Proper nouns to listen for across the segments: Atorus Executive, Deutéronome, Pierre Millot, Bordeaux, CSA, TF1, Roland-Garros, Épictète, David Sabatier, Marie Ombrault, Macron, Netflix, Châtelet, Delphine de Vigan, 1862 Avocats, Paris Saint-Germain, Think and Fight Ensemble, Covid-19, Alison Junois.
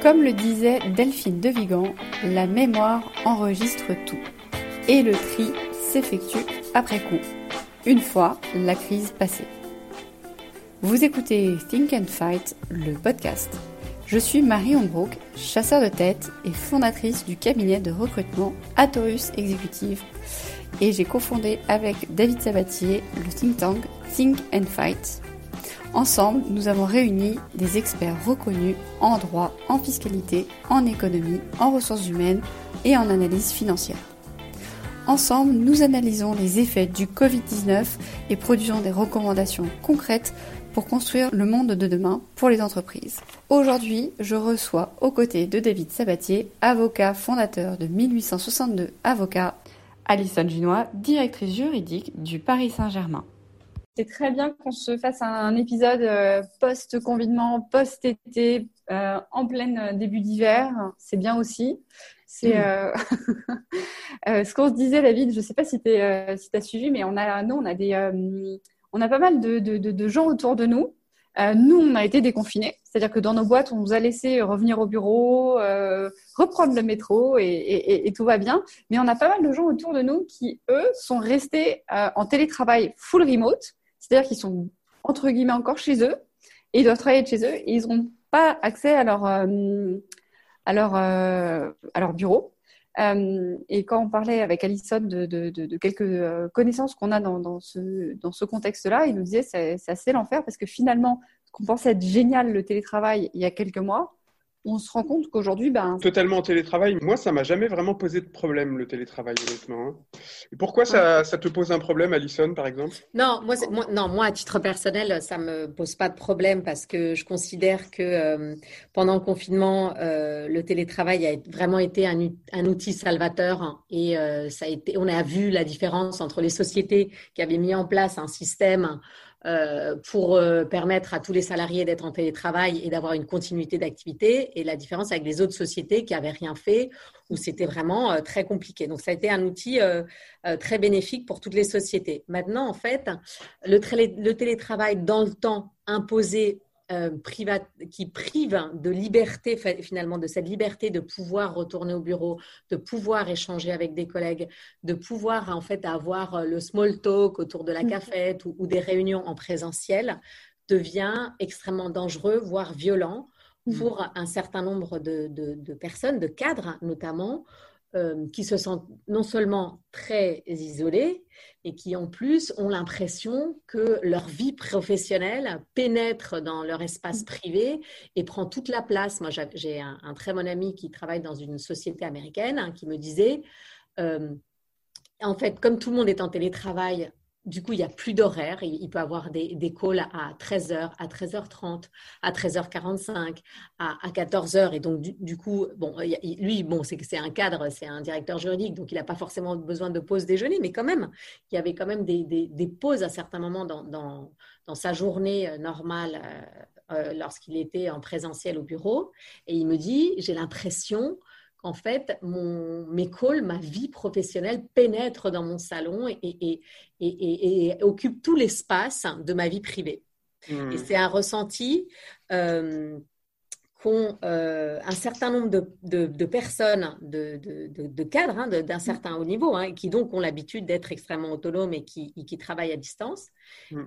Comme le disait Delphine de Vigan, la mémoire enregistre tout. Et le tri s'effectue après coup, une fois la crise passée. Vous écoutez Think and Fight, le podcast. Je suis Marie Ombrault, chasseur de tête et fondatrice du cabinet de recrutement Atorus Executive. Et j'ai cofondé avec David Sabatier le think tank Think and Fight. Ensemble, nous avons réuni des experts reconnus en droit, en fiscalité, en économie, en ressources humaines et en analyse financière. Ensemble, nous analysons les effets du Covid-19 et produisons des recommandations concrètes pour construire le monde de demain pour les entreprises. Aujourd'hui, je reçois aux côtés de David Sabatier, avocat fondateur de 1862 Avocats, Alison Junois, directrice juridique du Paris Saint-Germain. C'est très bien qu'on se fasse un épisode post-confinement, post-été, en plein début d'hiver. C'est bien aussi. C'est ce qu'on se disait, David, je ne sais pas si tu as suivi, mais on a pas mal de gens autour de nous. Nous, on a été déconfinés. C'est-à-dire que dans nos boîtes, on nous a laissé revenir au bureau, reprendre le métro et tout va bien. Mais on a pas mal de gens autour de nous qui, eux, sont restés en télétravail full remote. C'est-à-dire qu'ils sont, entre guillemets, encore chez eux et ils doivent travailler de chez eux et ils n'ont pas accès à leur bureau. Et quand on parlait avec Alison de quelques connaissances qu'on a dans ce contexte-là, il nous disait que c'est assez l'enfer parce que finalement, ce qu'on pensait être génial le télétravail il y a quelques mois, on se rend compte qu'aujourd'hui… Totalement en télétravail. Moi, ça ne m'a jamais vraiment posé de problème, le télétravail, honnêtement. Et pourquoi ça te pose un problème, Alison, par exemple ? Non, moi, à titre personnel, ça ne me pose pas de problème parce que je considère que pendant le confinement, le télétravail a vraiment été un outil salvateur. Et on a vu la différence entre les sociétés qui avaient mis en place un système pour permettre à tous les salariés d'être en télétravail et d'avoir une continuité d'activité, et la différence avec les autres sociétés qui n'avaient rien fait, où c'était vraiment très compliqué. Donc, ça a été un outil très bénéfique pour toutes les sociétés. Maintenant, en fait, le télétravail dans le temps imposé qui prive de liberté, finalement, de cette liberté de pouvoir retourner au bureau, de pouvoir échanger avec des collègues, de pouvoir en fait avoir le small talk autour de la cafette ou des réunions en présentiel, devient extrêmement dangereux, voire violent pour un certain nombre de personnes, de cadres notamment, qui se sentent non seulement très isolés, mais qui en plus ont l'impression que leur vie professionnelle pénètre dans leur espace privé et prend toute la place. Moi, j'ai un très bon ami qui travaille dans une société américaine qui me disait, en fait, comme tout le monde est en télétravail, du coup, il n'y a plus d'horaire. Il peut avoir des calls à 13h, à 13h30, à 13h45, à 14h. Et donc, du coup, c'est un cadre, c'est un directeur juridique, donc il n'a pas forcément besoin de pause déjeuner. Mais quand même, il y avait quand même des pauses à certains moments dans sa journée normale lorsqu'il était en présentiel au bureau. Et il me dit, j'ai l'impression qu'en fait, mes calls, ma vie professionnelle pénètre dans mon salon et occupe tout l'espace de ma vie privée. Mmh. Et c'est un ressenti qu'ont un certain nombre de personnes, de cadres d'un certain haut niveau, qui donc ont l'habitude d'être extrêmement autonomes et qui travaillent à distance. Mmh.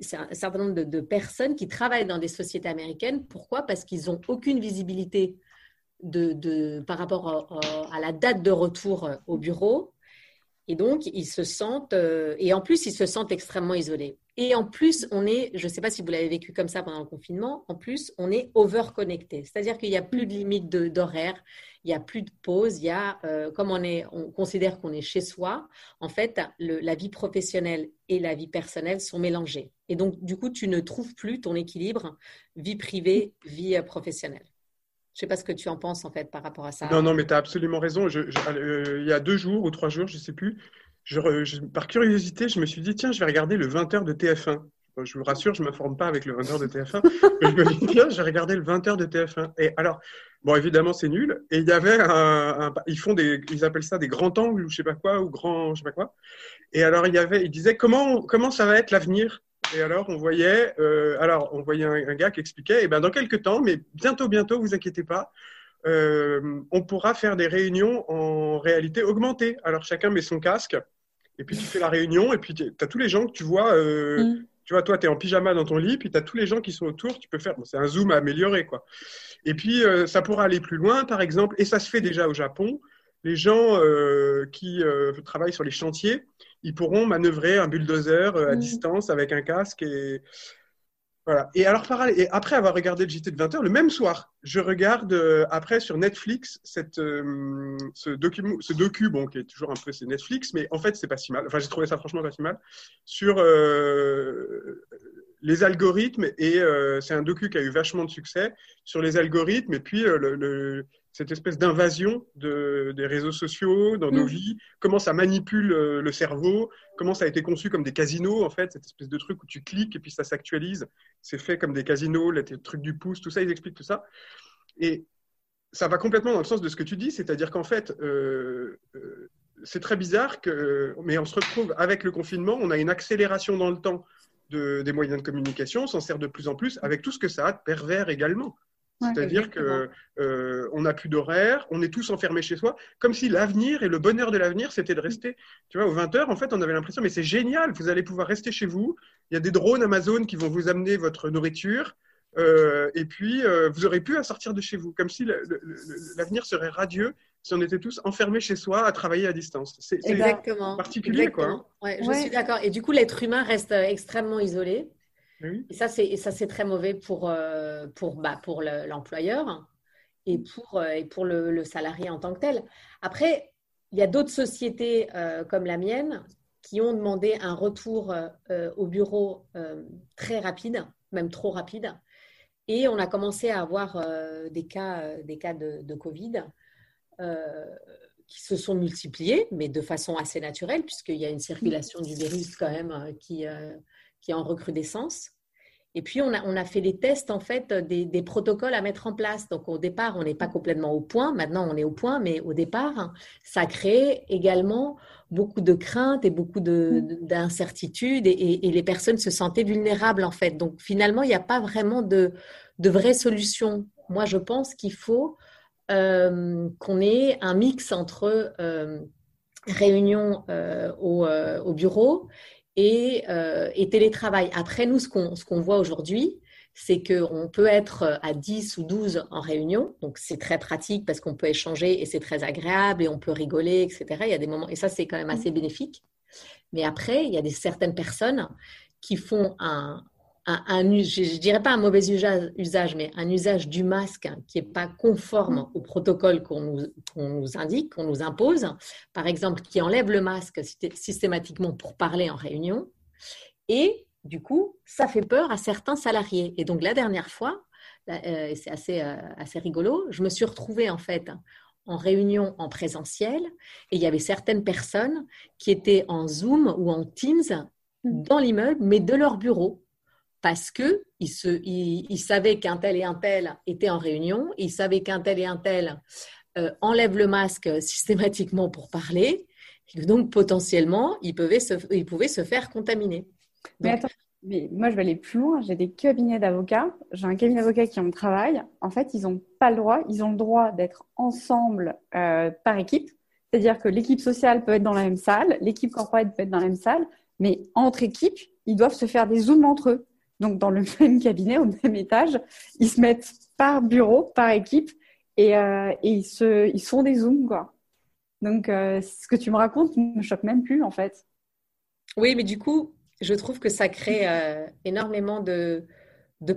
C'est un certain nombre de personnes qui travaillent dans des sociétés américaines. Pourquoi ? Parce qu'ils n'ont aucune visibilité par rapport à la date de retour au bureau, et donc ils se sentent et en plus ils se sentent extrêmement isolés, et en plus je ne sais pas si vous l'avez vécu comme ça pendant le confinement, en plus on est overconnecté, c'est-à-dire qu'il n'y a plus de limite d'horaire, il n'y a plus de pause, il y a comme on considère qu'on est chez soi, en fait la vie professionnelle et la vie personnelle sont mélangées, et donc du coup tu ne trouves plus ton équilibre vie privée, vie professionnelle. Je ne sais pas ce que tu en penses en fait par rapport à ça. Non, mais tu as absolument raison. Il y a 2 jours ou 3 jours, je ne sais plus, par curiosité, je me suis dit, tiens, je vais regarder le 20h de TF1. Je vous rassure, je ne m'informe pas avec le 20h de TF1. Mais je me dis, tiens, je vais regarder le 20h de TF1. Et alors, bon, évidemment, c'est nul. Et il y avait ils appellent ça des grands angles ou je ne sais pas quoi, ou grands, je ne sais pas quoi. Et alors, ils disaient, comment ça va être l'avenir Et alors, on voyait un gars qui expliquait, dans quelques temps, mais bientôt, vous inquiétez pas, on pourra faire des réunions en réalité augmentée. Alors, chacun met son casque, et puis tu fais la réunion, et puis tu as tous les gens que tu vois. Tu vois, toi, tu es en pyjama dans ton lit, puis tu as tous les gens qui sont autour. Tu peux faire… Bon, c'est un zoom à améliorer, quoi. Et puis, ça pourra aller plus loin, par exemple. Et ça se fait déjà au Japon. Les gens qui travaillent sur les chantiers, ils pourront manœuvrer un bulldozer à distance avec un casque. Et voilà. Et alors, après avoir regardé le JT de 20h, le même soir, je regarde après sur Netflix ce docu, qui est toujours un peu c'est Netflix, mais en fait, c'est pas si mal. Enfin, j'ai trouvé ça franchement pas si mal. Sur les algorithmes, et c'est un docu qui a eu vachement de succès sur les algorithmes, et puis cette espèce d'invasion des réseaux sociaux dans nos vies, comment ça manipule le cerveau, comment ça a été conçu comme des casinos, en fait, cette espèce de truc où tu cliques et puis ça s'actualise, c'est fait comme des casinos, les trucs du pouce, tout ça, ils expliquent tout ça. Et ça va complètement dans le sens de ce que tu dis, c'est-à-dire qu'en fait, c'est très bizarre, mais on se retrouve avec le confinement, on a une accélération dans le temps des moyens de communication, on s'en sert de plus en plus, avec tout ce que ça a de pervers également. C'est-à-dire qu'on n'a plus d'horaire, on est tous enfermés chez soi, comme si l'avenir et le bonheur de l'avenir, c'était de rester. Tu vois, aux 20h, en fait, on avait l'impression, mais c'est génial, vous allez pouvoir rester chez vous. Il y a des drones Amazon qui vont vous amener votre nourriture. Et puis, vous aurez pu sortir de chez vous, comme si l'avenir serait radieux si on était tous enfermés chez soi à travailler à distance. C'est exactement particulier, exactement. Quoi. Hein. Ouais, je suis d'accord. Et du coup, l'être humain reste extrêmement isolé. Oui. Et ça, c'est très mauvais pour l'employeur et pour le salarié en tant que tel. Après, il y a d'autres sociétés comme la mienne qui ont demandé un retour au bureau très rapide, même trop rapide. Et on a commencé à avoir des cas de Covid qui se sont multipliés, mais de façon assez naturelle, puisqu'il y a une circulation du virus quand même qui est en recrudescence. Et puis, on a fait des tests, en fait, des protocoles à mettre en place. Donc, au départ, on n'est pas complètement au point. Maintenant, on est au point, mais au départ, ça a créé également beaucoup de craintes et beaucoup d'incertitudes. Et les personnes se sentaient vulnérables, en fait. Donc, finalement, il n'y a pas vraiment de vraie solution. Moi, je pense qu'il faut qu'on ait un mix entre réunions au bureau et télétravail. Après, nous, ce qu'on voit aujourd'hui, c'est qu'on peut être à 10 ou 12 en réunion. Donc, c'est très pratique parce qu'on peut échanger et c'est très agréable et on peut rigoler, etc. Il y a des moments… Et ça, c'est quand même assez bénéfique. Mais après, il y a certaines personnes qui font je dirais pas un mauvais usage, mais un usage du masque qui n'est pas conforme au protocole qu'on nous indique, qu'on nous impose. Par exemple, qui enlève le masque systématiquement pour parler en réunion. Et du coup, ça fait peur à certains salariés. Et donc, la dernière fois, c'est assez rigolo, je me suis retrouvée en fait en réunion en présentiel et il y avait certaines personnes qui étaient en Zoom ou en Teams dans l'immeuble, mais de leur bureau. Parce qu'ils savaient qu'un tel et un tel était en réunion, ils savaient qu'un tel et un tel enlève le masque systématiquement pour parler, et donc potentiellement, ils pouvaient se faire contaminer. Mais attends, mais moi je vais aller plus loin, j'ai des cabinets d'avocats, j'ai un cabinet d'avocats qui en travaille, en fait ils n'ont pas le droit, ils ont le droit d'être ensemble par équipe, c'est-à-dire que l'équipe sociale peut être dans la même salle, l'équipe corporate peut être dans la même salle, mais entre équipes, ils doivent se faire des zooms entre eux. Donc, dans le même cabinet, au même étage, ils se mettent par bureau, par équipe, et ils font des zooms, quoi. Donc, ce que tu me racontes ne me choque même plus, en fait. Oui, mais du coup, je trouve que ça crée énormément de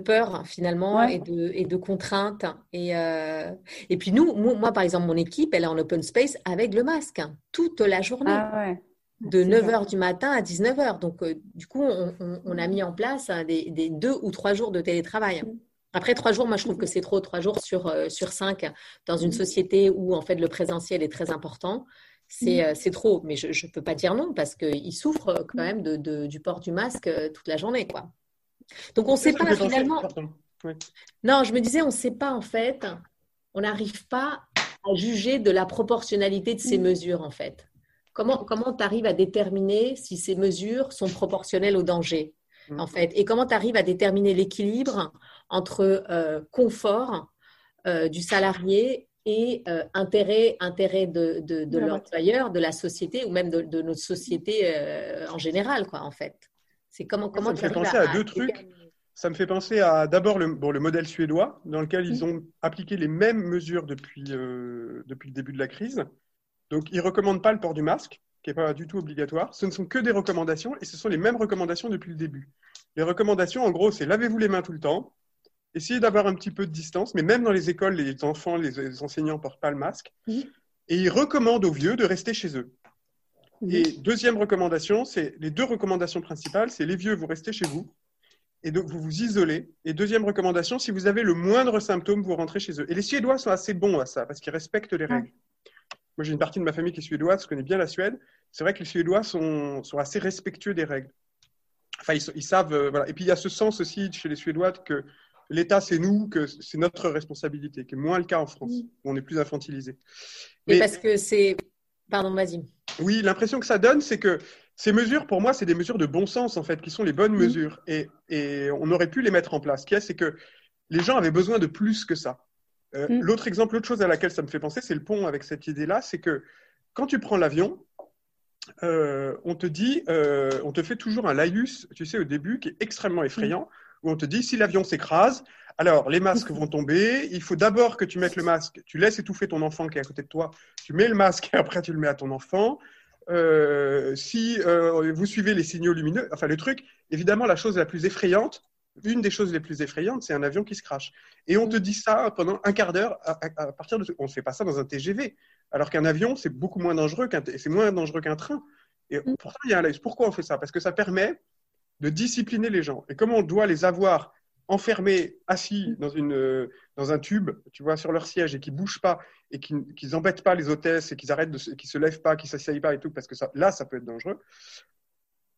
peur, finalement, ouais. et de contraintes. Et puis, moi, par exemple, mon équipe, elle est en open space avec le masque, hein, toute la journée. Ah ouais. De 9h du matin à 19h. Donc, du coup, on a mis en place des 2 ou 3 jours de télétravail. Après, 3 jours, moi, je trouve que c'est trop. 3 jours sur 5 dans une société où, en fait, le présentiel est très important, c'est trop. Mais je ne peux pas dire non parce qu'ils souffrent quand même du port du masque toute la journée, quoi. Donc, on ne sait pas finalement… Oui. Non, je me disais, on ne sait pas, en fait. On n'arrive pas à juger de la proportionnalité de ces mesures, en fait. Comment tu arrives à déterminer si ces mesures sont proportionnelles au danger ? en fait. Et comment tu arrives à déterminer l'équilibre entre confort du salarié et intérêt de l'employeur, de la société ou même de notre société en général, quoi, en fait. C'est comment tu arrives à… Ça me fait penser à deux trucs. Ça me fait penser à d'abord le modèle suédois, dans lequel ils ont appliqué les mêmes mesures depuis le début de la crise. Donc, ils ne recommandent pas le port du masque, qui n'est pas du tout obligatoire. Ce ne sont que des recommandations, et ce sont les mêmes recommandations depuis le début. Les recommandations, en gros, c'est lavez-vous les mains tout le temps, essayez d'avoir un petit peu de distance, mais même dans les écoles, les enfants, les enseignants ne portent pas le masque. Et ils recommandent aux vieux de rester chez eux. Et deuxième recommandation, les deux recommandations principales, c'est les vieux, vous restez chez vous, et donc vous vous isolez. Et deuxième recommandation, si vous avez le moindre symptôme, vous rentrez chez eux. Et les Suédois sont assez bons à ça, parce qu'ils respectent les règles. Moi, j'ai une partie de ma famille qui est suédoise, je connais bien la Suède. C'est vrai que les Suédois sont assez respectueux des règles. Enfin, ils savent… voilà. Et puis, il y a ce sens aussi chez les Suédois que l'État, c'est nous, que c'est notre responsabilité, qui est moins le cas en France, où on est plus infantilisé. Et parce que c'est… Pardon, vas-y. Oui, l'impression que ça donne, c'est que ces mesures, pour moi, c'est des mesures de bon sens, en fait, qui sont les bonnes mesures. Et on aurait pu les mettre en place. Ce qu'il y a, c'est que les gens avaient besoin de plus que ça. L'autre chose à laquelle ça me fait penser, c'est le pont avec cette idée-là, c'est que quand tu prends l'avion, on te fait toujours un laïus, tu sais, au début, qui est extrêmement effrayant, où on te dit, si l'avion s'écrase, alors les masques vont tomber, il faut d'abord que tu mettes le masque, tu laisses étouffer ton enfant qui est à côté de toi, tu mets le masque et après tu le mets à ton enfant. Si vous suivez les signaux lumineux, enfin le truc, évidemment la chose la plus effrayante, une des choses les plus effrayantes, c'est un avion qui se crache. Et on te dit ça pendant un quart d'heure. À partir de, on ne fait pas ça dans un TGV, alors qu'un avion, c'est beaucoup moins dangereux c'est moins dangereux qu'un train. Et pourtant, il y a un laïus. Pourquoi on fait ça ? Parce que ça permet de discipliner les gens. Et comme on doit les avoir enfermés, assis dans un tube, tu vois, sur leur siège et qui ne bougent pas et qu'ils n'embêtent pas les hôtesses et qu'ils arrêtent qu'ils se lèvent pas, qu'ils s'asseyent pas et tout, parce que ça peut être dangereux.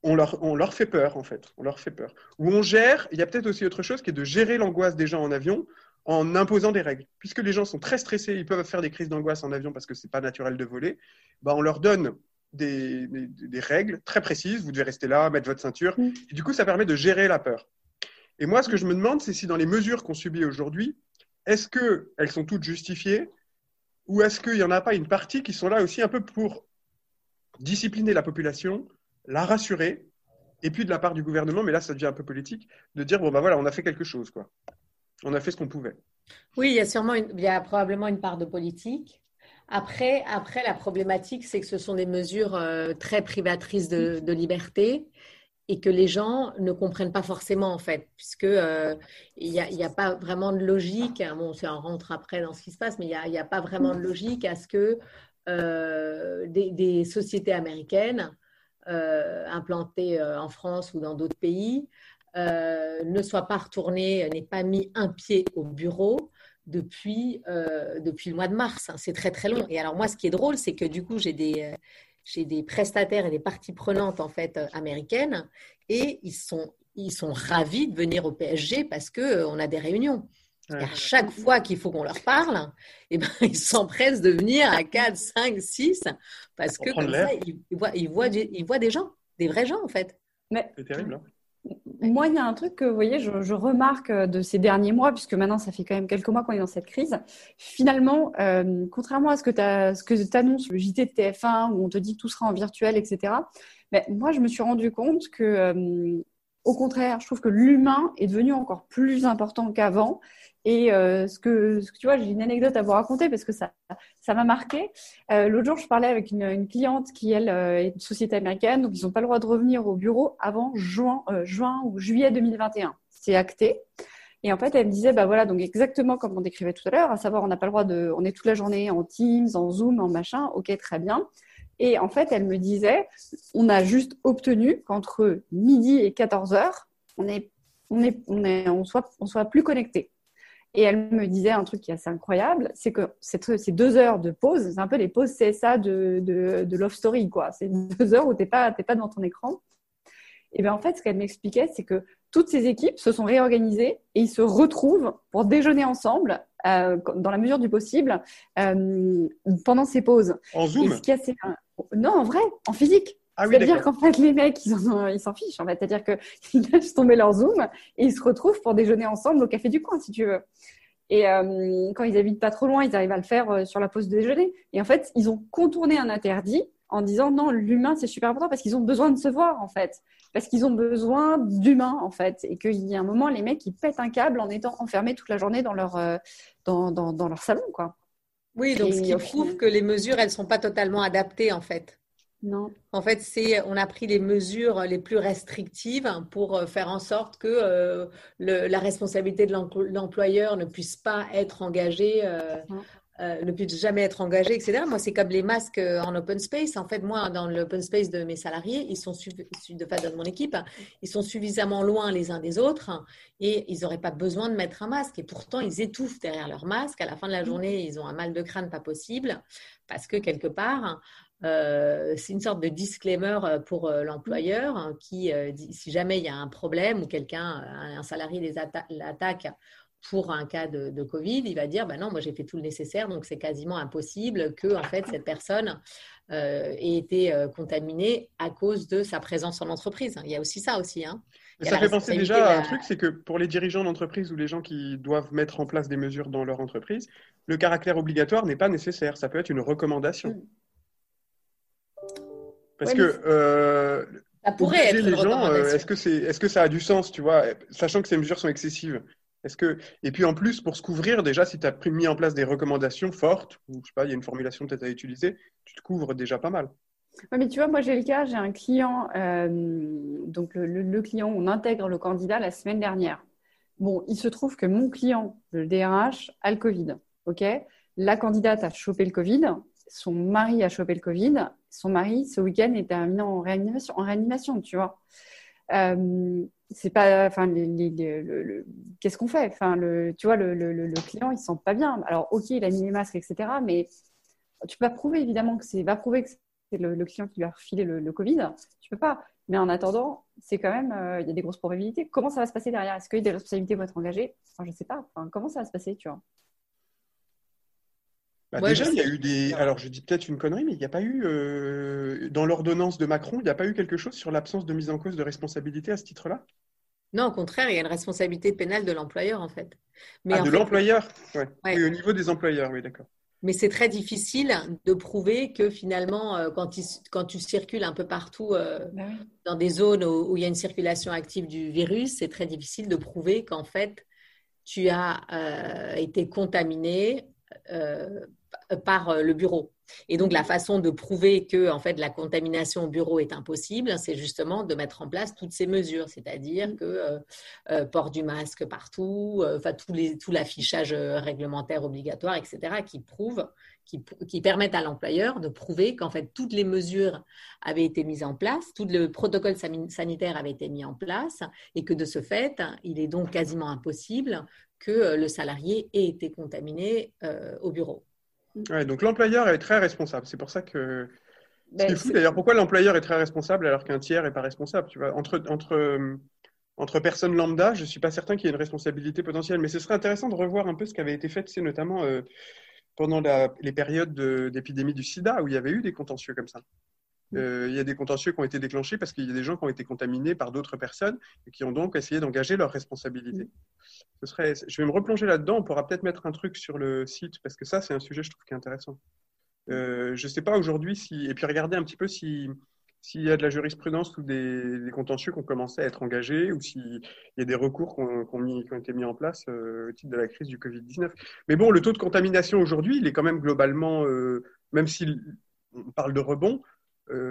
On leur fait peur, en fait. On leur fait peur. Ou on gère, il y a peut-être aussi autre chose qui est de gérer l'angoisse des gens en avion en imposant des règles. Puisque les gens sont très stressés, ils peuvent faire des crises d'angoisse en avion parce que ce n'est pas naturel de voler, bah on leur donne des règles très précises. Vous devez rester là, mettre votre ceinture. Et du coup, ça permet de gérer la peur. Et moi, ce que je me demande, c'est si dans les mesures qu'on subit aujourd'hui, est-ce qu'elles sont toutes justifiées ou est-ce qu'il n'y en a pas une partie qui sont là aussi un peu pour discipliner la population, la rassurer, et puis de la part du gouvernement, mais là ça devient un peu politique, de dire bon ben voilà, on a fait quelque chose, quoi. On a fait ce qu'on pouvait. Oui, il y a probablement une part de politique. Après, la problématique, c'est que ce sont des mesures très privatrices de liberté et que les gens ne comprennent pas forcément en fait, puisque il y a pas vraiment de logique. Bon, on rentre après dans ce qui se passe, mais il y a pas vraiment de logique à ce que des sociétés américaines implantées en France ou dans d'autres pays, ne soit pas retourné, n'ait pas mis un pied au bureau depuis le mois de mars. Hein. C'est très très long. Et alors moi, ce qui est drôle, c'est que du coup, j'ai des prestataires et des parties prenantes en fait américaines, et ils sont ravis de venir au PSG parce que on a des réunions. Et à chaque fois qu'il faut qu'on leur parle, eh ben, ils s'empressent de venir à 4, 5, 6, parce que comme ça, ils voient des gens, des vrais gens en fait. Mais, c'est terrible. Hein. Moi, il y a un truc que vous voyez, je remarque de ces derniers mois, puisque maintenant, ça fait quand même quelques mois qu'on est dans cette crise. Finalement, contrairement à ce que t'annonce le JT de TF1, où on te dit que tout sera en virtuel, etc., ben, moi, je me suis rendu compte que… au contraire, je trouve que l'humain est devenu encore plus important qu'avant. Et tu vois, j'ai une anecdote à vous raconter parce que ça m'a marqué. L'autre jour, je parlais avec une cliente qui, elle, est une société américaine. Donc, ils n'ont pas le droit de revenir au bureau avant juin ou juillet 2021. C'est acté. Et en fait, elle me disait, bah voilà, donc exactement comme on décrivait tout à l'heure, à savoir, on n'a pas le droit on est toute la journée en Teams, en Zoom, en machin. Ok, très bien. Et en fait, elle me disait, on a juste obtenu qu'entre midi et 14h, on soit plus connectés. Et elle me disait un truc qui est assez incroyable, c'est que ces 2 heures de pause, c'est un peu les pauses CSA de Love Story, quoi. C'est 2 heures où t'es pas devant ton écran. Et bien en fait, ce qu'elle m'expliquait, c'est que toutes ces équipes se sont réorganisées et ils se retrouvent pour déjeuner ensemble, dans la mesure du possible, pendant ces pauses. En Zoom ? Non, en vrai, en physique. Ah oui, c'est-à-dire qu'en fait, les mecs, ils s'en fichent. En fait. C'est-à-dire qu'ils laissent tomber leur Zoom et ils se retrouvent pour déjeuner ensemble au café du coin, si tu veux. Et quand ils habitent pas trop loin, ils arrivent à le faire sur la pause de déjeuner. Et en fait, ils ont contourné un interdit en disant non, l'humain, c'est super important parce qu'ils ont besoin de se voir, en fait. Parce qu'ils ont besoin d'humains, en fait. Et qu'il y a un moment, les mecs, ils pètent un câble en étant enfermés toute la journée dans leur salon, quoi. Oui, donc ce qui prouve que les mesures, elles ne sont pas totalement adaptées, en fait. Non. En fait, on a pris les mesures les plus restrictives pour faire en sorte que la responsabilité de l'employeur ne puisse pas être engagée, ne puisse jamais être engagée, etc. Moi, c'est comme les masques en open space. En fait, moi, dans l'open space de mes salariés, de mon équipe, ils sont suffisamment loin les uns des autres et ils n'auraient pas besoin de mettre un masque. Et pourtant, ils étouffent derrière leur masque. À la fin de la journée, ils ont un mal de crâne pas possible parce que quelque part… c'est une sorte de disclaimer pour l'employeur qui, si jamais il y a un problème ou un salarié l'attaque pour un cas de Covid, il va dire bah non, moi j'ai fait tout le nécessaire, donc c'est quasiment impossible que en fait cette personne ait été contaminée à cause de sa présence en entreprise. Il y a aussi ça aussi. Hein. Ça fait penser déjà à un truc, c'est que pour les dirigeants d'entreprise ou les gens qui doivent mettre en place des mesures dans leur entreprise, le caractère obligatoire n'est pas nécessaire. Ça peut être une recommandation. Parce que ça pourrait être les gens, est-ce que ça a du sens, tu vois, sachant que ces mesures sont excessives. Et puis en plus, pour se couvrir, déjà, si tu as mis en place des recommandations fortes, ou je sais pas, il y a une formulation peut-être à utiliser, tu te couvres déjà pas mal. Oui, mais tu vois, moi j'ai le cas, j'ai un client, donc le client, on intègre le candidat la semaine dernière. Bon, il se trouve que mon client, le DRH, a le Covid, ok ? La candidate a chopé le Covid. Son mari a chopé le Covid. Son mari, ce week-end, est terminé en réanimation, tu vois. C'est pas, enfin, qu'est-ce qu'on fait ? Enfin, tu vois, le client, il se sent pas bien. Alors, ok, il a mis les masques, etc. Mais tu peux pas prouver, évidemment, que c'est le client qui lui a refilé le Covid. Tu peux pas. Mais en attendant, c'est quand même, il y a des grosses probabilités. Comment ça va se passer derrière ? Est-ce que des responsabilités vont être engagées ? Enfin, je sais pas. Enfin, comment ça va se passer, tu vois ? Bah ouais, déjà, il y a eu des… Alors, je dis peut-être une connerie, mais il n'y a pas eu… Dans l'ordonnance de Macron, il n'y a pas eu quelque chose sur l'absence de mise en cause de responsabilité à ce titre-là ? Non, au contraire, il y a une responsabilité pénale de l'employeur, en fait. Mais l'employeur ? Oui, ouais. Au niveau des employeurs, oui, d'accord. Mais c'est très difficile de prouver que finalement, quand tu circules un peu partout dans des zones où il y a une circulation active du virus, c'est très difficile de prouver qu'en fait, tu as été contaminé par le bureau. Et donc, la façon de prouver que en fait, la contamination au bureau est impossible, c'est justement de mettre en place toutes ces mesures, c'est-à-dire que port du masque partout, tout l'affichage réglementaire obligatoire, etc., qui permettent à l'employeur de prouver qu'en fait, toutes les mesures avaient été mises en place, tout le protocole sanitaire avait été mis en place et que de ce fait, il est donc quasiment impossible que le salarié ait été contaminé au bureau. Ouais, donc l'employeur est très responsable. C'est pour ça que… c'est fou d'ailleurs. Pourquoi l'employeur est très responsable alors qu'un tiers n'est pas responsable, tu vois ? Entre personnes lambda, je ne suis pas certain qu'il y ait une responsabilité potentielle. Mais ce serait intéressant de revoir un peu ce qui avait été fait, tu sais, notamment pendant les périodes d'épidémie du sida où il y avait eu des contentieux comme ça. Il y a des contentieux qui ont été déclenchés parce qu'il y a des gens qui ont été contaminés par d'autres personnes et qui ont donc essayé d'engager leur responsabilité. Je vais me replonger là-dedans. On pourra peut-être mettre un truc sur le site parce que ça, c'est un sujet, je trouve, qui est intéressant. Je ne sais pas aujourd'hui si… Et puis, regarder un petit peu s'il y a de la jurisprudence ou des contentieux qui ont commencé à être engagés ou s'il y a des recours qui ont été mis en place au titre de la crise du Covid-19. Mais bon, le taux de contamination aujourd'hui, il est quand même globalement… même si on parle de rebond…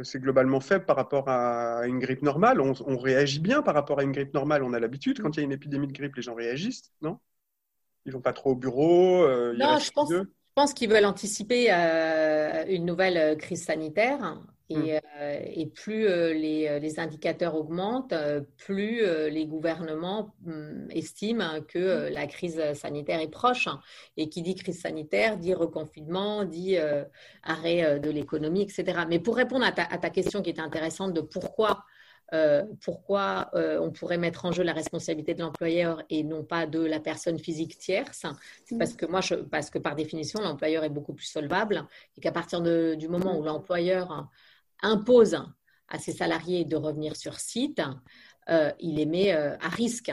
c'est globalement faible par rapport à une grippe normale. On réagit bien par rapport à une grippe normale. On a l'habitude, quand il y a une épidémie de grippe, les gens réagissent, non ? Ils ne vont pas trop au bureau. Non, je pense qu'ils veulent anticiper une nouvelle crise sanitaire. Et plus les indicateurs augmentent, plus les gouvernements estiment que la crise sanitaire est proche. Et qui dit crise sanitaire, dit reconfinement, dit arrêt de l'économie, etc. Mais pour répondre à ta question qui est intéressante de pourquoi on pourrait mettre en jeu la responsabilité de l'employeur et non pas de la personne physique tierce, c'est parce que par définition, l'employeur est beaucoup plus solvable et qu'à partir du moment où l'employeur impose à ses salariés de revenir sur site, il les met à risque.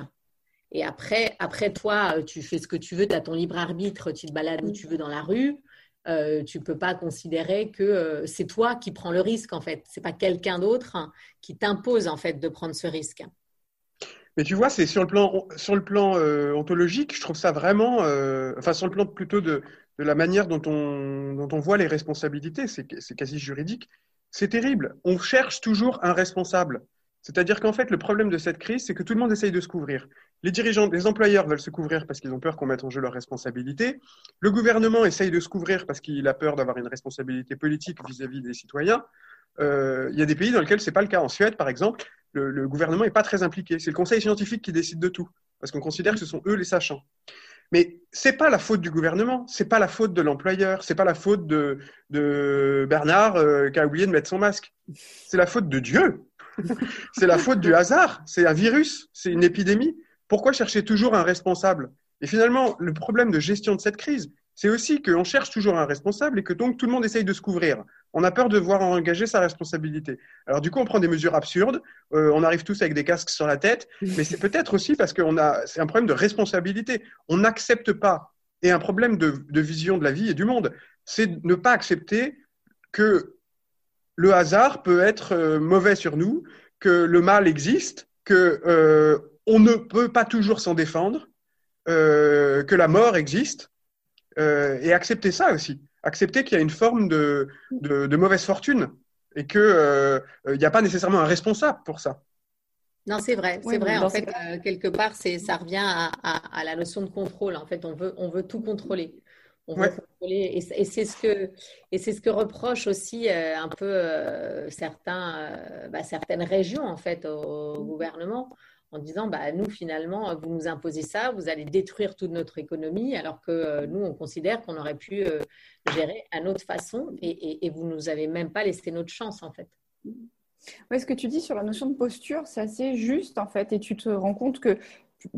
Et après toi, tu fais ce que tu veux, tu as ton libre arbitre, tu te balades où tu veux dans la rue. Tu ne peux pas considérer que c'est toi qui prends le risque, en fait. Ce n'est pas quelqu'un d'autre qui t'impose, en fait, de prendre ce risque. Mais tu vois, c'est sur le plan ontologique, je trouve ça vraiment… enfin, sur le plan plutôt de la manière dont on voit les responsabilités, c'est quasi juridique, c'est terrible. On cherche toujours un responsable. C'est-à-dire qu'en fait, le problème de cette crise, c'est que tout le monde essaye de se couvrir. Les dirigeants, les employeurs veulent se couvrir parce qu'ils ont peur qu'on mette en jeu leur responsabilité. Le gouvernement essaye de se couvrir parce qu'il a peur d'avoir une responsabilité politique vis-à-vis des citoyens. Il y a des pays dans lesquels ce n'est pas le cas. En Suède, par exemple, le gouvernement n'est pas très impliqué. C'est le conseil scientifique qui décide de tout parce qu'on considère que ce sont eux les sachants. Mais ce n'est pas la faute du gouvernement, ce n'est pas la faute de l'employeur, ce n'est pas la faute de Bernard qui a oublié de mettre son masque. C'est la faute de Dieu. C'est la faute du hasard, c'est un virus, c'est une épidémie. Pourquoi chercher toujours un responsable ? Et finalement, le problème de gestion de cette crise, c'est aussi qu'on cherche toujours un responsable et que donc tout le monde essaye de se couvrir. On a peur de voir engager sa responsabilité. Alors du coup, on prend des mesures absurdes, on arrive tous avec des casques sur la tête, mais c'est peut-être aussi parce que c'est un problème de responsabilité. On n'accepte pas, et un problème de vision de la vie et du monde, c'est de ne pas accepter que le hasard peut être mauvais sur nous, que le mal existe, que on ne peut pas toujours s'en défendre, que la mort existe, et accepter ça aussi. Accepter qu'il y a une forme de mauvaise fortune et qu'il n'y a pas nécessairement un responsable pour ça. Non, c'est vrai. C'est vrai. En fait, quelque part, ça revient à la notion de contrôle. En fait, on veut tout contrôler. C'est ce que reprochent aussi un peu certaines régions en fait au gouvernement en disant nous finalement vous nous imposez ça, vous allez détruire toute notre économie alors que nous on considère qu'on aurait pu gérer à notre façon et vous nous avez même pas laissé notre chance en fait. Ouais, ce que tu dis sur la notion de posture, c'est assez juste en fait et tu te rends compte que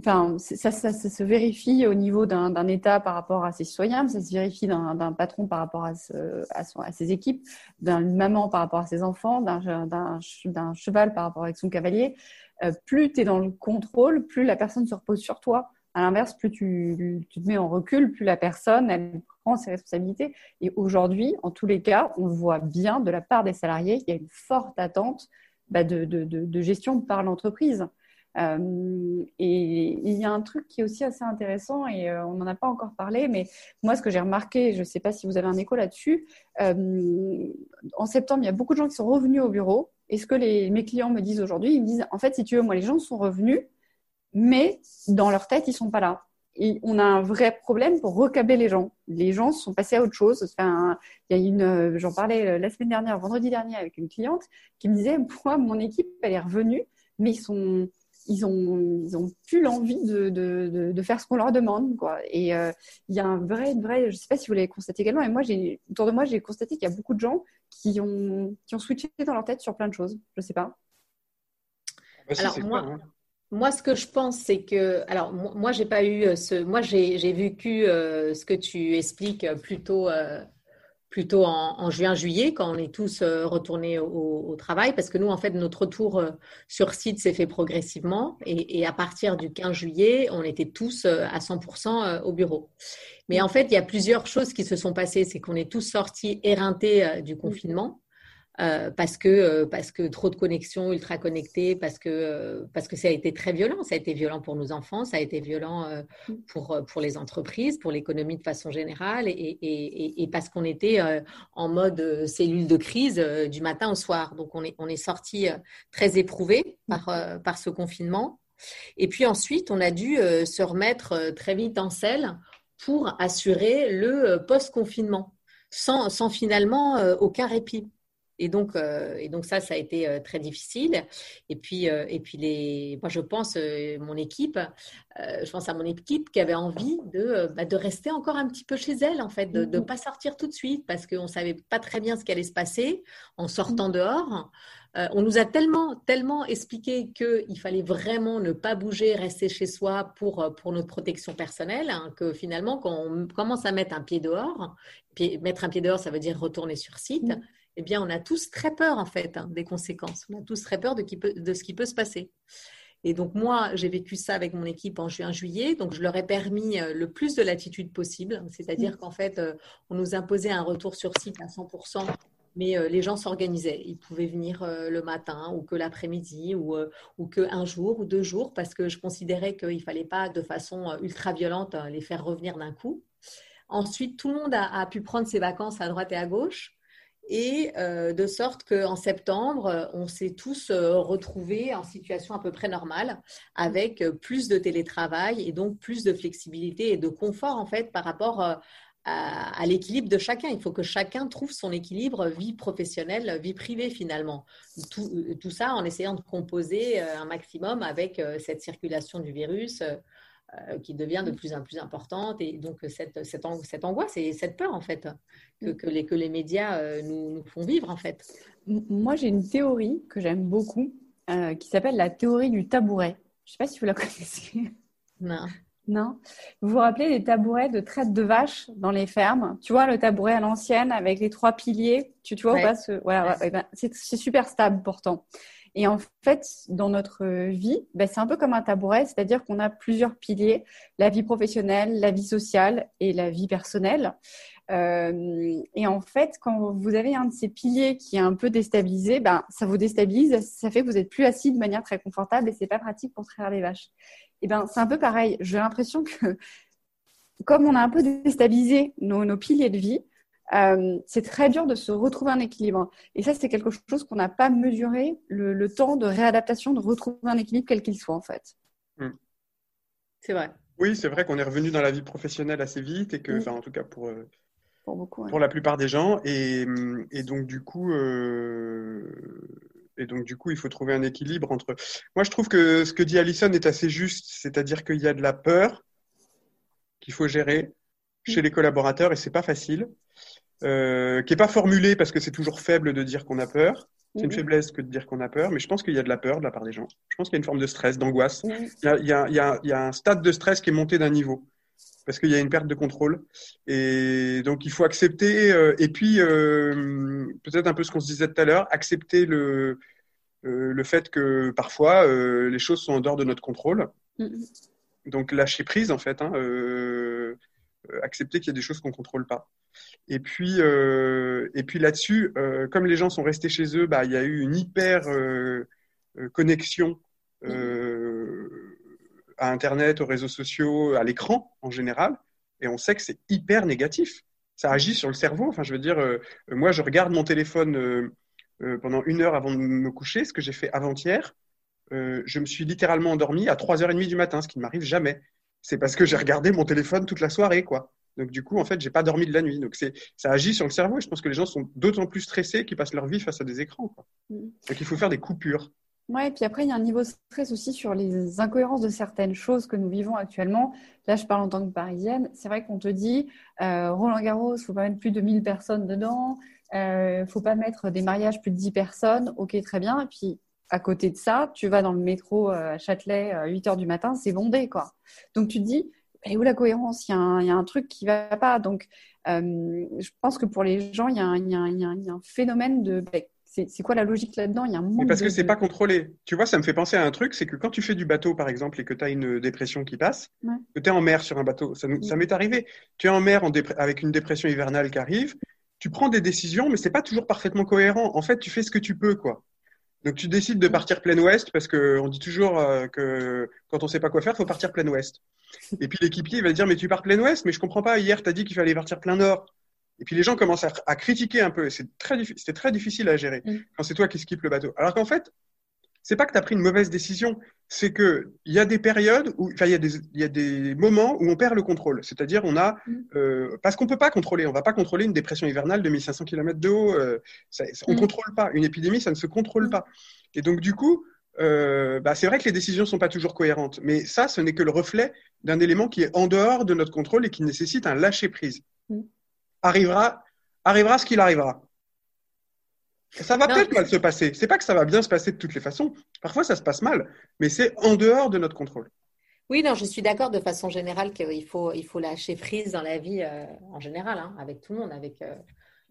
ça se vérifie au niveau d'un État par rapport à ses citoyens, ça se vérifie d'un patron par rapport à ses équipes, d'une maman par rapport à ses enfants, d'un cheval par rapport à son cavalier. Plus tu es dans le contrôle, plus la personne se repose sur toi. À l'inverse, plus tu te mets en recul, plus la personne elle prend ses responsabilités. Et aujourd'hui, en tous les cas, on voit bien de la part des salariés qu'il y a une forte attente de gestion par l'entreprise. Et il y a un truc qui est aussi assez intéressant et on n'en a pas encore parlé, mais moi ce que j'ai remarqué, je ne sais pas si vous avez un écho là-dessus, en septembre il y a beaucoup de gens qui sont revenus au bureau et ce que mes clients me disent aujourd'hui, ils me disent en fait si tu veux moi les gens sont revenus mais dans leur tête ils ne sont pas là et on a un vrai problème pour recâbler les gens sont passés à autre chose. Enfin, j'en parlais la semaine dernière, vendredi dernier avec une cliente qui me disait moi mon équipe elle est revenue mais ils ont plus l'envie de faire ce qu'on leur demande, quoi. Et il y a un vrai, je ne sais pas si vous l'avez constaté également, et moi, autour de moi, j'ai constaté qu'il y a beaucoup de gens qui ont switché dans leur tête sur plein de choses. Je ne sais pas. Alors, moi, ce que je pense, c'est que… Alors, moi, j'ai pas eu ce… Moi, j'ai vécu ce que tu expliques plutôt en juin-juillet, quand on est tous retournés au travail, parce que nous, en fait, notre retour sur site s'est fait progressivement et à partir du 15 juillet, on était tous à 100% au bureau. Mais en fait, il y a plusieurs choses qui se sont passées. C'est qu'on est tous sortis éreintés du confinement parce que trop de connexions, ultra connectées, parce que ça a été très violent. Ça a été violent pour nos enfants, ça a été violent pour les entreprises, pour l'économie de façon générale et parce qu'on était en mode cellule de crise du matin au soir. Donc, on est sortis très éprouvés par ce confinement. Et puis ensuite, on a dû se remettre très vite en selle pour assurer le post-confinement sans finalement aucun répit. Et donc ça a été très difficile. Et puis moi, je pense à mon équipe qui avait envie de rester encore un petit peu chez elle, en fait, de pas sortir tout de suite parce qu'on savait pas très bien ce qui allait se passer en sortant dehors. On nous a tellement expliqué qu'il fallait vraiment ne pas bouger, rester chez soi pour notre protection personnelle, que finalement, quand on commence à mettre un pied dehors, ça veut dire retourner sur site, eh bien, on a tous très peur en fait des conséquences. On a tous très peur de ce qui peut se passer. Et donc, moi, j'ai vécu ça avec mon équipe en juin-juillet. Donc, je leur ai permis le plus de latitude possible. C'est-à-dire qu'en fait, on nous imposait un retour sur site à 100%, mais les gens s'organisaient. Ils pouvaient venir le matin ou que l'après-midi ou qu'un jour ou 2 jours, parce que je considérais qu'il ne fallait pas de façon ultra violente les faire revenir d'un coup. Ensuite, tout le monde a pu prendre ses vacances à droite et à gauche. Et de sorte qu'en septembre, on s'est tous retrouvés en situation à peu près normale, avec plus de télétravail et donc plus de flexibilité et de confort en fait par rapport à l'équilibre de chacun. Il faut que chacun trouve son équilibre vie professionnelle, vie privée finalement. Tout ça en essayant de composer un maximum avec cette circulation du virus qui devient de plus en plus importante, et donc cette angoisse et cette peur en fait que les médias nous font vivre en fait. Moi, j'ai une théorie que j'aime beaucoup qui s'appelle la théorie du tabouret. Je ne sais pas si vous la connaissez. Non. Non. Vous vous rappelez des tabourets de traite de vaches dans les fermes? Tu vois le tabouret à l'ancienne avec les 3 piliers. Tu vois ou pas ce... Voilà. Ouais, ben, c'est super stable pourtant. Et en fait, dans notre vie, ben, c'est un peu comme un tabouret, c'est-à-dire qu'on a plusieurs piliers, la vie professionnelle, la vie sociale et la vie personnelle. Et en fait, quand vous avez un de ces piliers qui est un peu déstabilisé, ben, ça vous déstabilise, ça fait que vous n'êtes plus assis de manière très confortable et ce n'est pas pratique pour traire les vaches. Et ben, c'est un peu pareil, j'ai l'impression que comme on a un peu déstabilisé nos piliers de vie, c'est très dur de se retrouver un équilibre. Et ça, c'est quelque chose qu'on n'a pas mesuré, le temps de réadaptation, de retrouver un équilibre quel qu'il soit en fait. Mmh. C'est vrai. Oui, c'est vrai qu'on est revenu dans la vie professionnelle assez vite et que, enfin, en tout cas pour beaucoup, pour la plupart des gens. Et donc du coup, il faut trouver un équilibre entre. Moi, je trouve que ce que dit Alison est assez juste, c'est-à-dire qu'il y a de la peur qu'il faut gérer chez les collaborateurs et c'est pas facile. Qui n'est pas formulée parce que c'est toujours faible de dire qu'on a peur. C'est une faiblesse que de dire qu'on a peur, mais je pense qu'il y a de la peur de la part des gens. Je pense qu'il y a une forme de stress, d'angoisse. Il y a un stade de stress qui est monté d'un niveau parce qu'il y a une perte de contrôle. Et donc, il faut accepter, et puis peut-être un peu ce qu'on se disait tout à l'heure, accepter le fait que parfois les choses sont en dehors de notre contrôle. Donc, lâcher prise en fait, accepter qu'il y a des choses qu'on ne contrôle pas. Et puis là-dessus, comme les gens sont restés chez eux, bah, il y a eu une hyper connexion à Internet, aux réseaux sociaux, à l'écran en général. Et on sait que c'est hyper négatif. Ça agit sur le cerveau. Enfin, je veux dire, moi, je regarde mon téléphone pendant 1 heure avant de me coucher. Ce que j'ai fait avant-hier, je me suis littéralement endormi à 3h30 du matin, ce qui ne m'arrive jamais. C'est parce que j'ai regardé mon téléphone toute la soirée, quoi. Donc, du coup, en fait, j'ai pas dormi de la nuit. Donc, ça agit sur le cerveau. Et je pense que les gens sont d'autant plus stressés qu'ils passent leur vie face à des écrans, quoi. Donc, il faut faire des coupures. Ouais, et puis après, il y a un niveau de stress aussi sur les incohérences de certaines choses que nous vivons actuellement. Là, je parle en tant que parisienne. C'est vrai qu'on te dit, Roland-Garros, il ne faut pas mettre plus de 1000 personnes dedans. Il ne faut pas mettre des mariages plus de 10 personnes. OK, très bien. Et puis, à côté de ça, tu vas dans le métro à Châtelet à 8h du matin, c'est bondé, quoi. Donc, tu te dis… Et où la cohérence ? Il y a un truc qui ne va pas. Donc, je pense que pour les gens, il y a un phénomène de… c'est quoi la logique là-dedans ? Il y a un monde. Mais parce que ce n'est pas contrôlé. Tu vois, ça me fait penser à un truc, c'est que quand tu fais du bateau, par exemple, et que tu as une dépression qui passe, que tu es en mer sur un bateau, ça m'est arrivé. Tu es en mer avec une dépression hivernale qui arrive, tu prends des décisions, mais ce n'est pas toujours parfaitement cohérent. En fait, tu fais ce que tu peux, quoi. Donc, tu décides de partir plein ouest parce qu'on dit toujours que quand on ne sait pas quoi faire, il faut partir plein ouest. Et puis, l'équipier va dire « Mais tu pars plein ouest, mais je ne comprends pas. Hier, tu as dit qu'il fallait partir plein nord. » Et puis, les gens commencent à critiquer un peu. Et c'était très difficile à gérer quand c'est toi qui skippes le bateau. Alors qu'en fait, ce n'est pas que tu as pris une mauvaise décision. C'est qu'il y a des périodes, il y a des moments où on perd le contrôle. C'est-à-dire, parce qu'on ne peut pas contrôler. On ne va pas contrôler une dépression hivernale de 1500 km de haut. On ne contrôle pas. Une épidémie, ça ne se contrôle pas. Et donc, du coup… c'est vrai que les décisions ne sont pas toujours cohérentes, mais ça, ce n'est que le reflet d'un élément qui est en dehors de notre contrôle et qui nécessite un lâcher-prise. Arrivera ce qu'il arrivera. Ça va peut-être mal se passer. Ce n'est pas que ça va bien se passer de toutes les façons. Parfois, ça se passe mal, mais c'est en dehors de notre contrôle. Oui, non, je suis d'accord de façon générale qu'il faut lâcher prise dans la vie en général, avec tout le monde, avec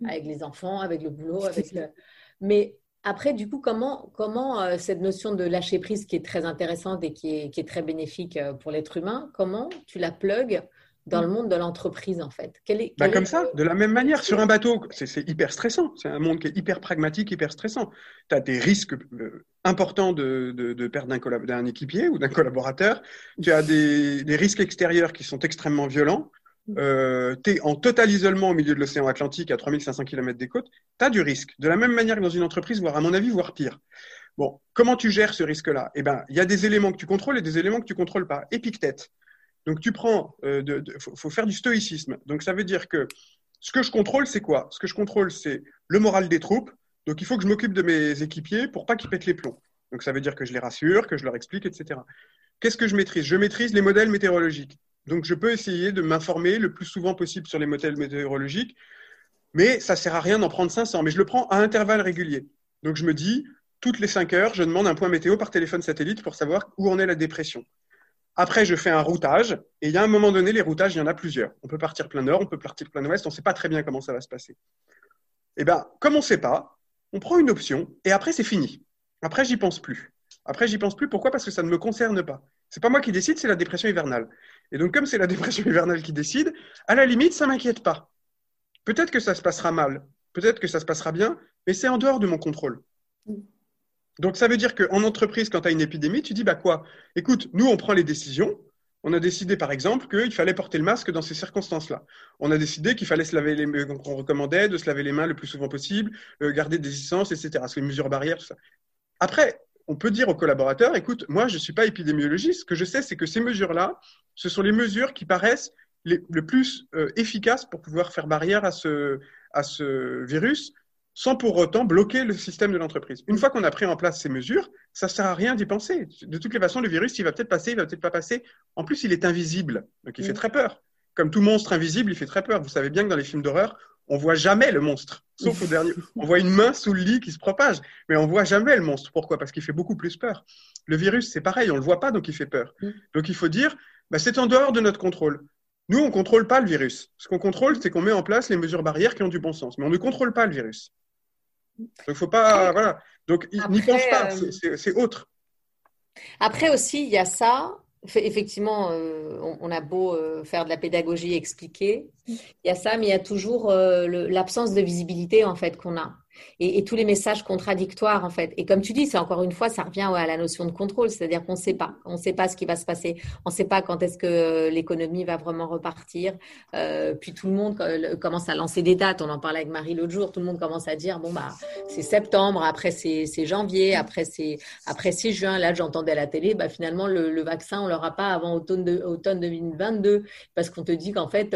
avec les enfants, avec le boulot. Mais après, du coup, comment cette notion de lâcher prise qui est très intéressante et qui est très bénéfique pour l'être humain, comment tu la plugues dans le monde de l'entreprise, en fait? De la même manière, sur un bateau, c'est hyper stressant. C'est un monde qui est hyper pragmatique, hyper stressant. Tu as des risques importants de perte d'un équipier ou d'un collaborateur. Tu as des risques extérieurs qui sont extrêmement violents. Tu es en total isolement au milieu de l'océan Atlantique, à 3500 km des côtes. Tu as du risque. De la même manière que dans une entreprise, voire à mon avis, voire pire. Bon, comment tu gères ce risque-là? Eh ben, il y a des éléments que tu contrôles et des éléments que tu ne contrôles pas. Épictète. Donc, faut faire du stoïcisme. Donc, ça veut dire que ce que je contrôle, c'est quoi? Ce que je contrôle, c'est le moral des troupes. Donc, il faut que je m'occupe de mes équipiers pour pas qu'ils pètent les plombs. Donc, ça veut dire que je les rassure, que je leur explique, etc. Qu'est-ce que je maîtrise? Je maîtrise les modèles météorologiques. Donc, je peux essayer de m'informer le plus souvent possible sur les modèles météorologiques, mais ça sert à rien d'en prendre 500. Mais je le prends à intervalles réguliers. Donc, je me dis, toutes les 5 heures, je demande un point météo par téléphone satellite pour savoir où en est la dépression. Après, je fais un routage, et il y a un moment donné, les routages, il y en a plusieurs. On peut partir plein nord, on peut partir plein ouest, on ne sait pas très bien comment ça va se passer. Eh bien, comme on ne sait pas, on prend une option, et après, c'est fini. Après, j'y pense plus. Pourquoi? Parce que ça ne me concerne pas. Ce n'est pas moi qui décide, c'est la dépression hivernale. Et donc, comme c'est la dépression hivernale qui décide, à la limite, ça ne m'inquiète pas. Peut-être que ça se passera mal, peut-être que ça se passera bien, mais c'est en dehors de mon contrôle. Donc, ça veut dire qu'en entreprise, quand tu as une épidémie, tu dis, bah quoi? Écoute, nous, on prend les décisions. On a décidé, par exemple, qu'il fallait porter le masque dans ces circonstances-là. On a décidé qu'il fallait se laver les mains, qu'on recommandait de se laver les mains le plus souvent possible, garder des distances, etc. C'est les mesures barrières, tout ça. Après, on peut dire aux collaborateurs, écoute, moi, je ne suis pas épidémiologiste. Ce que je sais, c'est que ces mesures-là, ce sont les mesures qui paraissent le plus efficaces pour pouvoir faire barrière à ce virus, sans pour autant bloquer le système de l'entreprise. Une fois qu'on a pris en place ces mesures, ça ne sert à rien d'y penser. De toutes les façons, le virus, il va peut-être passer, il ne va peut-être pas passer. En plus, il est invisible, donc il fait très peur. Comme tout monstre invisible, il fait très peur. Vous savez bien que dans les films d'horreur, on ne voit jamais le monstre, sauf au dernier. On voit une main sous le lit qui se propage, mais on ne voit jamais le monstre. Pourquoi? Parce qu'il fait beaucoup plus peur. Le virus, c'est pareil, on ne le voit pas, donc il fait peur. Donc, il faut dire, bah, c'est en dehors de notre contrôle. Nous, on ne contrôle pas le virus. Ce qu'on contrôle, c'est qu'on met en place les mesures barrières qui ont du bon sens, mais on ne contrôle pas le virus. Donc, faut pas, voilà. Donc, n'y pense pas, c'est autre. Après aussi, il y a ça. Effectivement, on a beau faire de la pédagogie, expliquer, il y a ça, mais il y a toujours l'absence de visibilité en fait qu'on a, et tous les messages contradictoires en fait. Et comme tu dis, c'est encore une fois, ça revient à la notion de contrôle, c'est-à-dire qu'on ne sait pas, ce qui va se passer, on ne sait pas quand est-ce que l'économie va vraiment repartir. Puis tout le monde commence à lancer des dates. On en parlait avec Marie l'autre jour. Tout le monde commence à dire bon bah c'est septembre, après c'est janvier, après c'est juin. Là, j'entendais à la télé, bah finalement le vaccin on l'aura pas avant automne 2022 parce qu'on te dit qu'en fait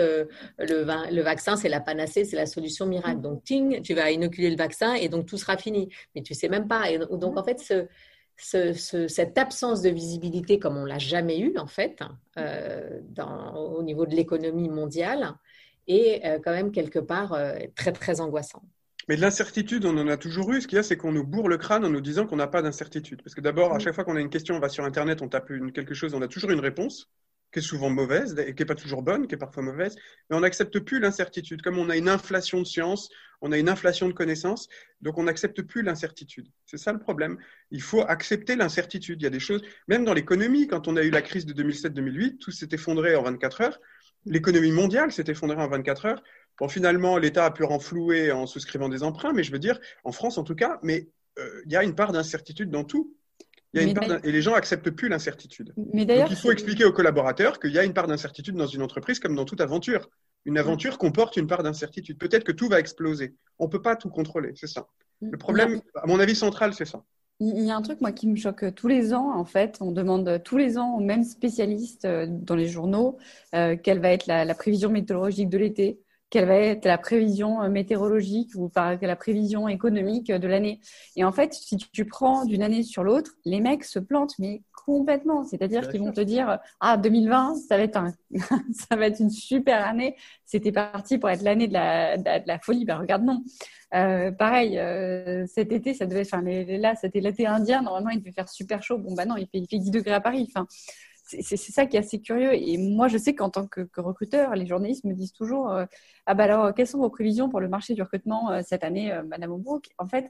le vaccin c'est la panacée, c'est la solution miracle. Donc ting, tu vas inoculer le vaccin. Et donc tout sera fini, mais tu sais même pas. Et donc en fait, cette absence de visibilité, comme on l'a jamais eu en fait, au niveau de l'économie mondiale, est quand même quelque part très très angoissant. Mais de l'incertitude, on en a toujours eu. Ce qu'il y a, c'est qu'on nous bourre le crâne en nous disant qu'on n'a pas d'incertitude. Parce que d'abord, à chaque fois qu'on a une question, on va sur Internet, on tape quelque chose, on a toujours une réponse qui est souvent mauvaise, qui n'est pas toujours bonne, qui est parfois mauvaise, mais on n'accepte plus l'incertitude. Comme on a une inflation de science, on a une inflation de connaissances, donc on n'accepte plus l'incertitude. C'est ça le problème. Il faut accepter l'incertitude. Il y a des choses, même dans l'économie, quand on a eu la crise de 2007-2008, tout s'est effondré en 24 heures. L'économie mondiale s'est effondrée en 24 heures. Bon, finalement, l'État a pu renflouer en souscrivant des emprunts, mais je veux dire, en France en tout cas, mais il y a une part d'incertitude dans tout. Il y a une part et les gens n'acceptent plus l'incertitude. Mais d'ailleurs, donc, il faut expliquer aux collaborateurs qu'il y a une part d'incertitude dans une entreprise comme dans toute aventure. Une aventure comporte une part d'incertitude. Peut-être que tout va exploser. On ne peut pas tout contrôler, c'est ça. Le problème, à mon avis, central, c'est ça. Il y a un truc, moi, qui me choque tous les ans, en fait. On demande tous les ans aux mêmes spécialistes dans les journaux quelle va être la prévision météorologique de l'été, quelle va être la prévision météorologique ou la prévision économique de l'année. Et en fait, si tu prends d'une année sur l'autre, les mecs se plantent, mais complètement. C'est-à-dire qu'ils vont te dire « Ah, 2020, ça va être une super année. C'était parti pour être l'année de la folie. » Ben, regarde, non. Pareil, cet été, ça devait, enfin, là, c'était l'été indien. Normalement, il devait faire super chaud. Bon, bah ben non, il fait 10 degrés à Paris. Enfin, C'est ça qui est assez curieux. Et moi, je sais qu'en tant que recruteur, les journalistes me disent toujours « Ah bah alors, quelles sont vos prévisions pour le marché du recrutement cette année, Madame Ombrault ?» En fait,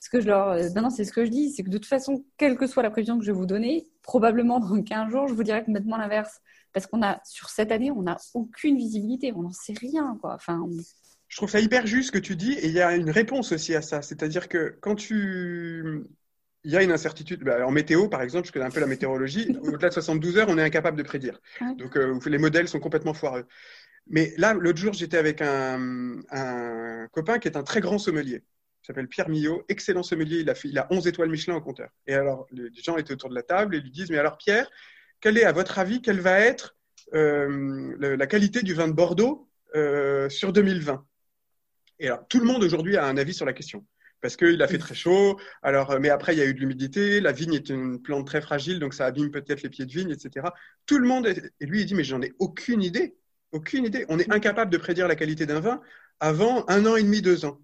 ce que je leur... non, c'est ce que je dis, c'est que de toute façon, quelle que soit la prévision que je vais vous donner, probablement dans 15 jours, je vous dirai complètement l'inverse. Parce qu'on a, sur cette année, on n'a aucune visibilité. On n'en sait rien, quoi. Enfin, je trouve ça hyper juste ce que tu dis. Et il y a une réponse aussi à ça. C'est-à-dire que quand tu... Il y a une incertitude. En météo, par exemple, je connais un peu la météorologie. Au-delà de 72 heures, on est incapable de prédire. Donc, les modèles sont complètement foireux. Mais là, l'autre jour, j'étais avec un copain qui est un très grand sommelier. Il s'appelle Pierre Millot, excellent sommelier. Il a 11 étoiles Michelin au compteur. Et alors, les gens étaient autour de la table et lui disent « Mais alors, Pierre, quelle est, à votre avis, quelle va être la qualité du vin de Bordeaux sur 2020 ?» Et alors, tout le monde aujourd'hui a un avis sur la question. Parce qu'il a fait très chaud, alors, mais après il y a eu de l'humidité, la vigne est une plante très fragile, donc ça abîme peut-être les pieds de vigne, etc. Tout le monde, et lui il dit, mais j'en ai aucune idée. On est incapable de prédire la qualité d'un vin avant 1 an et demi, 2 ans.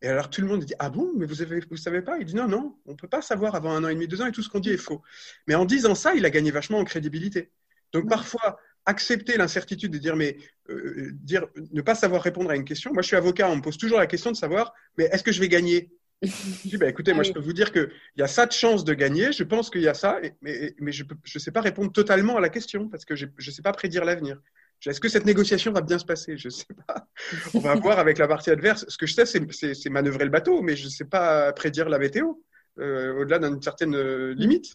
Et alors tout le monde dit, ah bon, mais vous savez pas? Il dit, non, on ne peut pas savoir avant 1 an et demi, 2 ans, et tout ce qu'on dit est faux. Mais en disant ça, il a gagné vachement en crédibilité. Donc parfois, accepter l'incertitude et dire, ne pas savoir répondre à une question. Moi, je suis avocat, on me pose toujours la question de savoir, mais est-ce que je vais gagner? Je dis, écoutez, moi, je peux vous dire qu'il y a ça de chance de gagner, je pense qu'il y a ça, mais je ne sais pas répondre totalement à la question parce que je ne sais pas prédire l'avenir. Est-ce que cette négociation va bien se passer? Je ne sais pas. On va voir avec la partie adverse. Ce que je sais, c'est manœuvrer le bateau, mais je ne sais pas prédire la météo au-delà d'une certaine limite.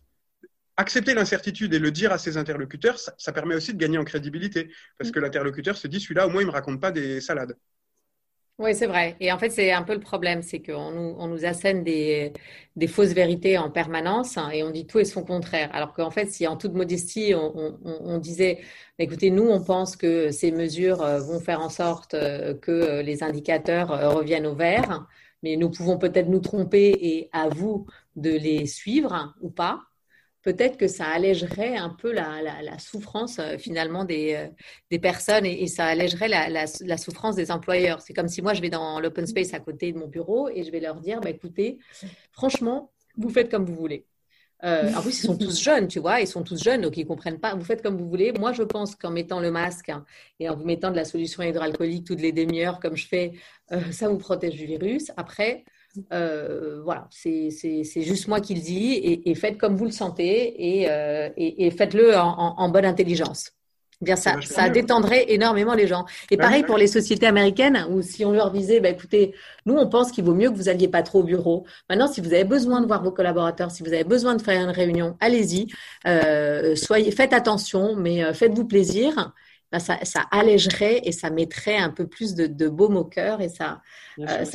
Accepter l'incertitude et le dire à ses interlocuteurs, ça permet aussi de gagner en crédibilité. Parce que l'interlocuteur se dit, celui-là, au moins, il ne me raconte pas des salades. Oui, c'est vrai. Et en fait, c'est un peu le problème. C'est qu'on nous assène des fausses vérités en permanence, hein, et on dit tout et son contraire. Alors qu'en fait, si en toute modestie, on disait, écoutez, nous, on pense que ces mesures vont faire en sorte que les indicateurs reviennent au vert, mais nous pouvons peut-être nous tromper et à vous de les suivre ou pas. Peut-être que ça allégerait un peu la souffrance finalement des personnes et ça allégerait la souffrance des employeurs. C'est comme si moi, je vais dans l'open space à côté de mon bureau et je vais leur dire, écoutez, franchement, vous faites comme vous voulez. En plus, ils sont tous jeunes, tu vois, donc ils ne comprennent pas. Vous faites comme vous voulez. Moi, je pense qu'en mettant le masque et en vous mettant de la solution hydroalcoolique toutes les demi-heures comme je fais, ça vous protège du virus. Après… voilà, c'est juste moi qui le dis et faites comme vous le sentez et faites-le en bonne intelligence. Bien, ça détendrait énormément les gens. Et pareil pour les sociétés américaines où si on leur disait, écoutez, nous on pense qu'il vaut mieux que vous n'alliez pas trop au bureau. Maintenant, si vous avez besoin de voir vos collaborateurs, si vous avez besoin de faire une réunion, allez-y. Faites attention, mais faites-vous plaisir. Ça allégerait et ça mettrait un peu plus de baume au cœur et ça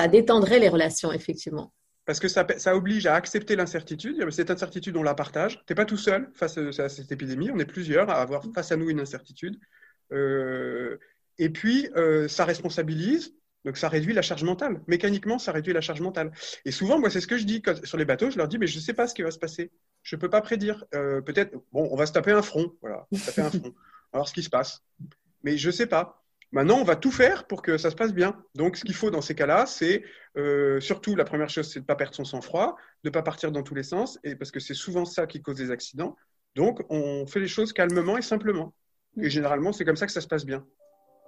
détendrait les relations, effectivement. Parce que ça oblige à accepter l'incertitude. Cette incertitude, on la partage. Tu n'es pas tout seul face à cette épidémie. On est plusieurs à avoir face à nous une incertitude. Et puis, ça responsabilise. Donc, ça réduit la charge mentale. Mécaniquement, ça réduit la charge mentale. Et souvent, moi, c'est ce que je dis sur les bateaux. Je leur dis, mais je ne sais pas ce qui va se passer. Je ne peux pas prédire. Peut-être, on va se taper un front. Voilà, on va se taper un front. Alors, ce qui se passe. Mais je ne sais pas. Maintenant, on va tout faire pour que ça se passe bien. Donc, ce qu'il faut dans ces cas-là, c'est surtout, la première chose, c'est de ne pas perdre son sang-froid, de ne pas partir dans tous les sens, parce que c'est souvent ça qui cause des accidents. Donc, on fait les choses calmement et simplement. Et généralement, c'est comme ça que ça se passe bien.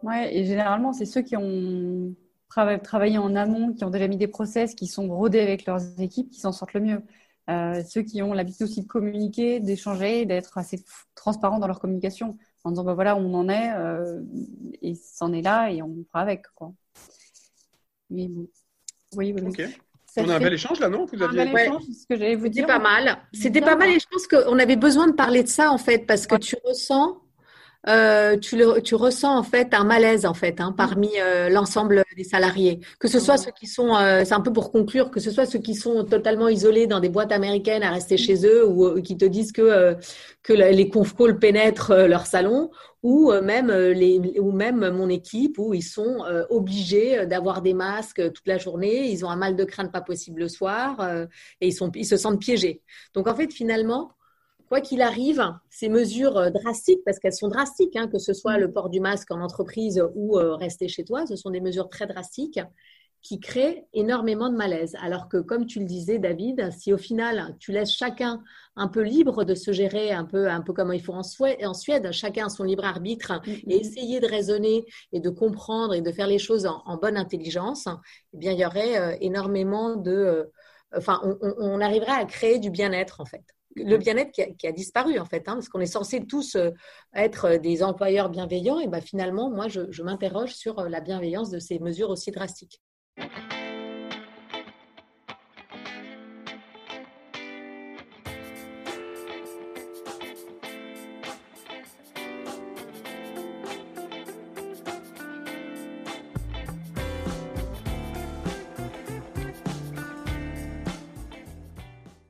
Ouais, et généralement, c'est ceux qui ont travaillé en amont, qui ont déjà mis des process, qui sont rodés avec leurs équipes, qui s'en sortent le mieux. Ceux qui ont l'habitude aussi de communiquer, d'échanger, d'être assez transparents dans leur communication. En disant, on en est, et c'en est là, et on fera avec, quoi. Mais bon. Oui. Okay. On a un bel échange, là, non? C'était pas mal. C'était pas mal, et je pense qu'on avait besoin de parler de ça, en fait, parce que tu ressens… tu ressens en fait un malaise en fait parmi l'ensemble des salariés, que ce soit ceux qui sont c'est un peu pour conclure, que ce soit ceux qui sont totalement isolés dans des boîtes américaines à rester chez eux ou qui te disent que les conf calls pénètrent leur salon ou même mon équipe où ils sont obligés d'avoir des masques toute la journée, ils ont un mal de crâne pas possible le soir et ils se sentent piégés. Donc en fait finalement quoi qu'il arrive, ces mesures drastiques, parce qu'elles sont drastiques, que ce soit le port du masque en entreprise ou rester chez toi, ce sont des mesures très drastiques qui crée énormément de malaise. Alors que, comme tu le disais, David, si au final, tu laisses chacun un peu libre de se gérer, un peu comme ils font en Suède, chacun son libre arbitre, et essayer de raisonner et de comprendre et de faire les choses en bonne intelligence, eh bien, il y aurait énormément de… on arriverait à créer du bien-être, en fait. Le bien-être qui a disparu, en fait, parce qu'on est censé tous être des employeurs bienveillants. Et ben, finalement, moi, je m'interroge sur la bienveillance de ces mesures aussi drastiques.